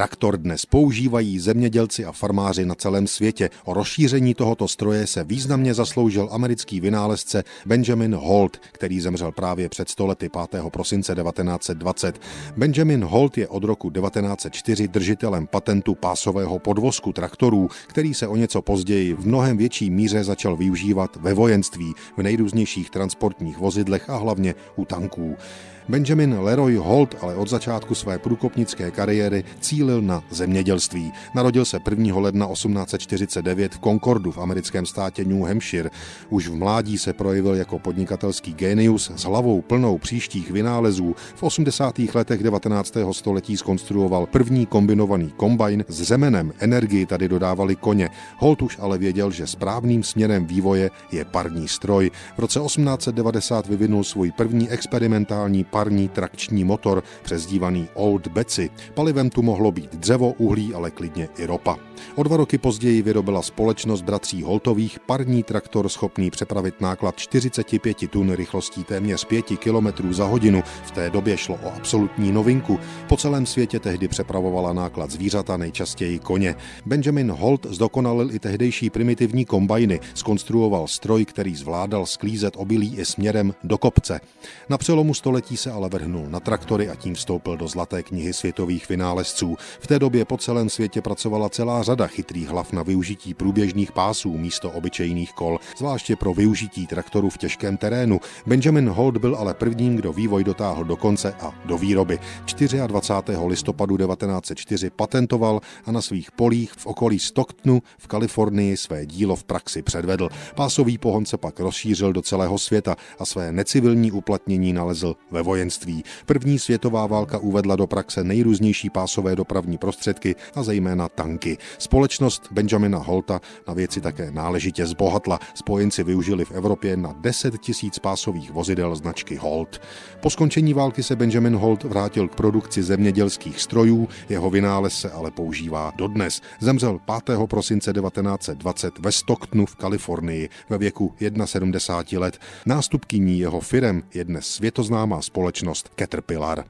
Traktor dnes používají zemědělci a farmáři na celém světě. O rozšíření tohoto stroje se významně zasloužil americký vynálezce Benjamin Holt, který zemřel právě před 100 lety 5. prosince 1920. Benjamin Holt je od roku 1904 držitelem patentu pásového podvozku traktorů, který se o něco později v mnohem větší míře začal využívat ve vojenství, v nejrůznějších transportních vozidlech a hlavně u tanků. Benjamin Leroy Holt ale od začátku své průkopnické kariéry cílil na zemědělství. Narodil se 1. ledna 1849 v Concordu v americkém státě New Hampshire. Už v mládí se projevil jako podnikatelský génius s hlavou plnou příštích vynálezů. V 80. letech 19. století zkonstruoval první kombinovaný kombajn s řemenem, energii tady dodávali koně. Holt už ale věděl, že správným směrem vývoje je parní stroj. V roce 1890 vyvinul svůj první experimentální parní trakční motor, přezdívaný Old Betsy. Palivem tu mohlo být dřevo, uhlí, ale klidně i ropa. O 2 roky později vyrobila společnost bratří Holtových parní traktor schopný přepravit náklad 45 tun rychlostí téměř 5 km/h. V té době šlo o absolutní novinku. Po celém světě tehdy přepravovala náklad zvířata, nejčastěji koně. Benjamin Holt zdokonalil i tehdejší primitivní kombajny. Zkonstruoval stroj, který zvládal sklízet obilí i směrem do kopce. Na přelomu století se ale vrhnul na traktory a tím vstoupil do zlaté knihy světových vynálezců. V té době po celém světě pracovala celá řada chytrých hlav na využití průběžných pásů místo obyčejných kol, zvláště pro využití traktorů v těžkém terénu. Benjamin Holt byl ale prvním, kdo vývoj dotáhl do konce a do výroby. 24. listopadu 1904 patentoval a na svých polích v okolí Stocktonu v Kalifornii své dílo v praxi předvedl. Pásový pohon se pak rozšířil do celého světa a své necivilní uplatnění nalezl ve vojenství. První světová válka uvedla do praxe nejrůznější pásové dopravní prostředky a zejména tanky. Společnost Benjamina Holta na věci také náležitě zbohatla. Spojenci využili v Evropě na 10 000 pásových vozidel značky Holt. Po skončení války se Benjamin Holt vrátil k produkci zemědělských strojů, jeho vynález se ale používá dodnes. Zemřel 5. prosince 1920 ve Stocktonu v Kalifornii ve věku 71 let. Nástupkyní jeho firem je dnes světoznámá společnost Caterpillar.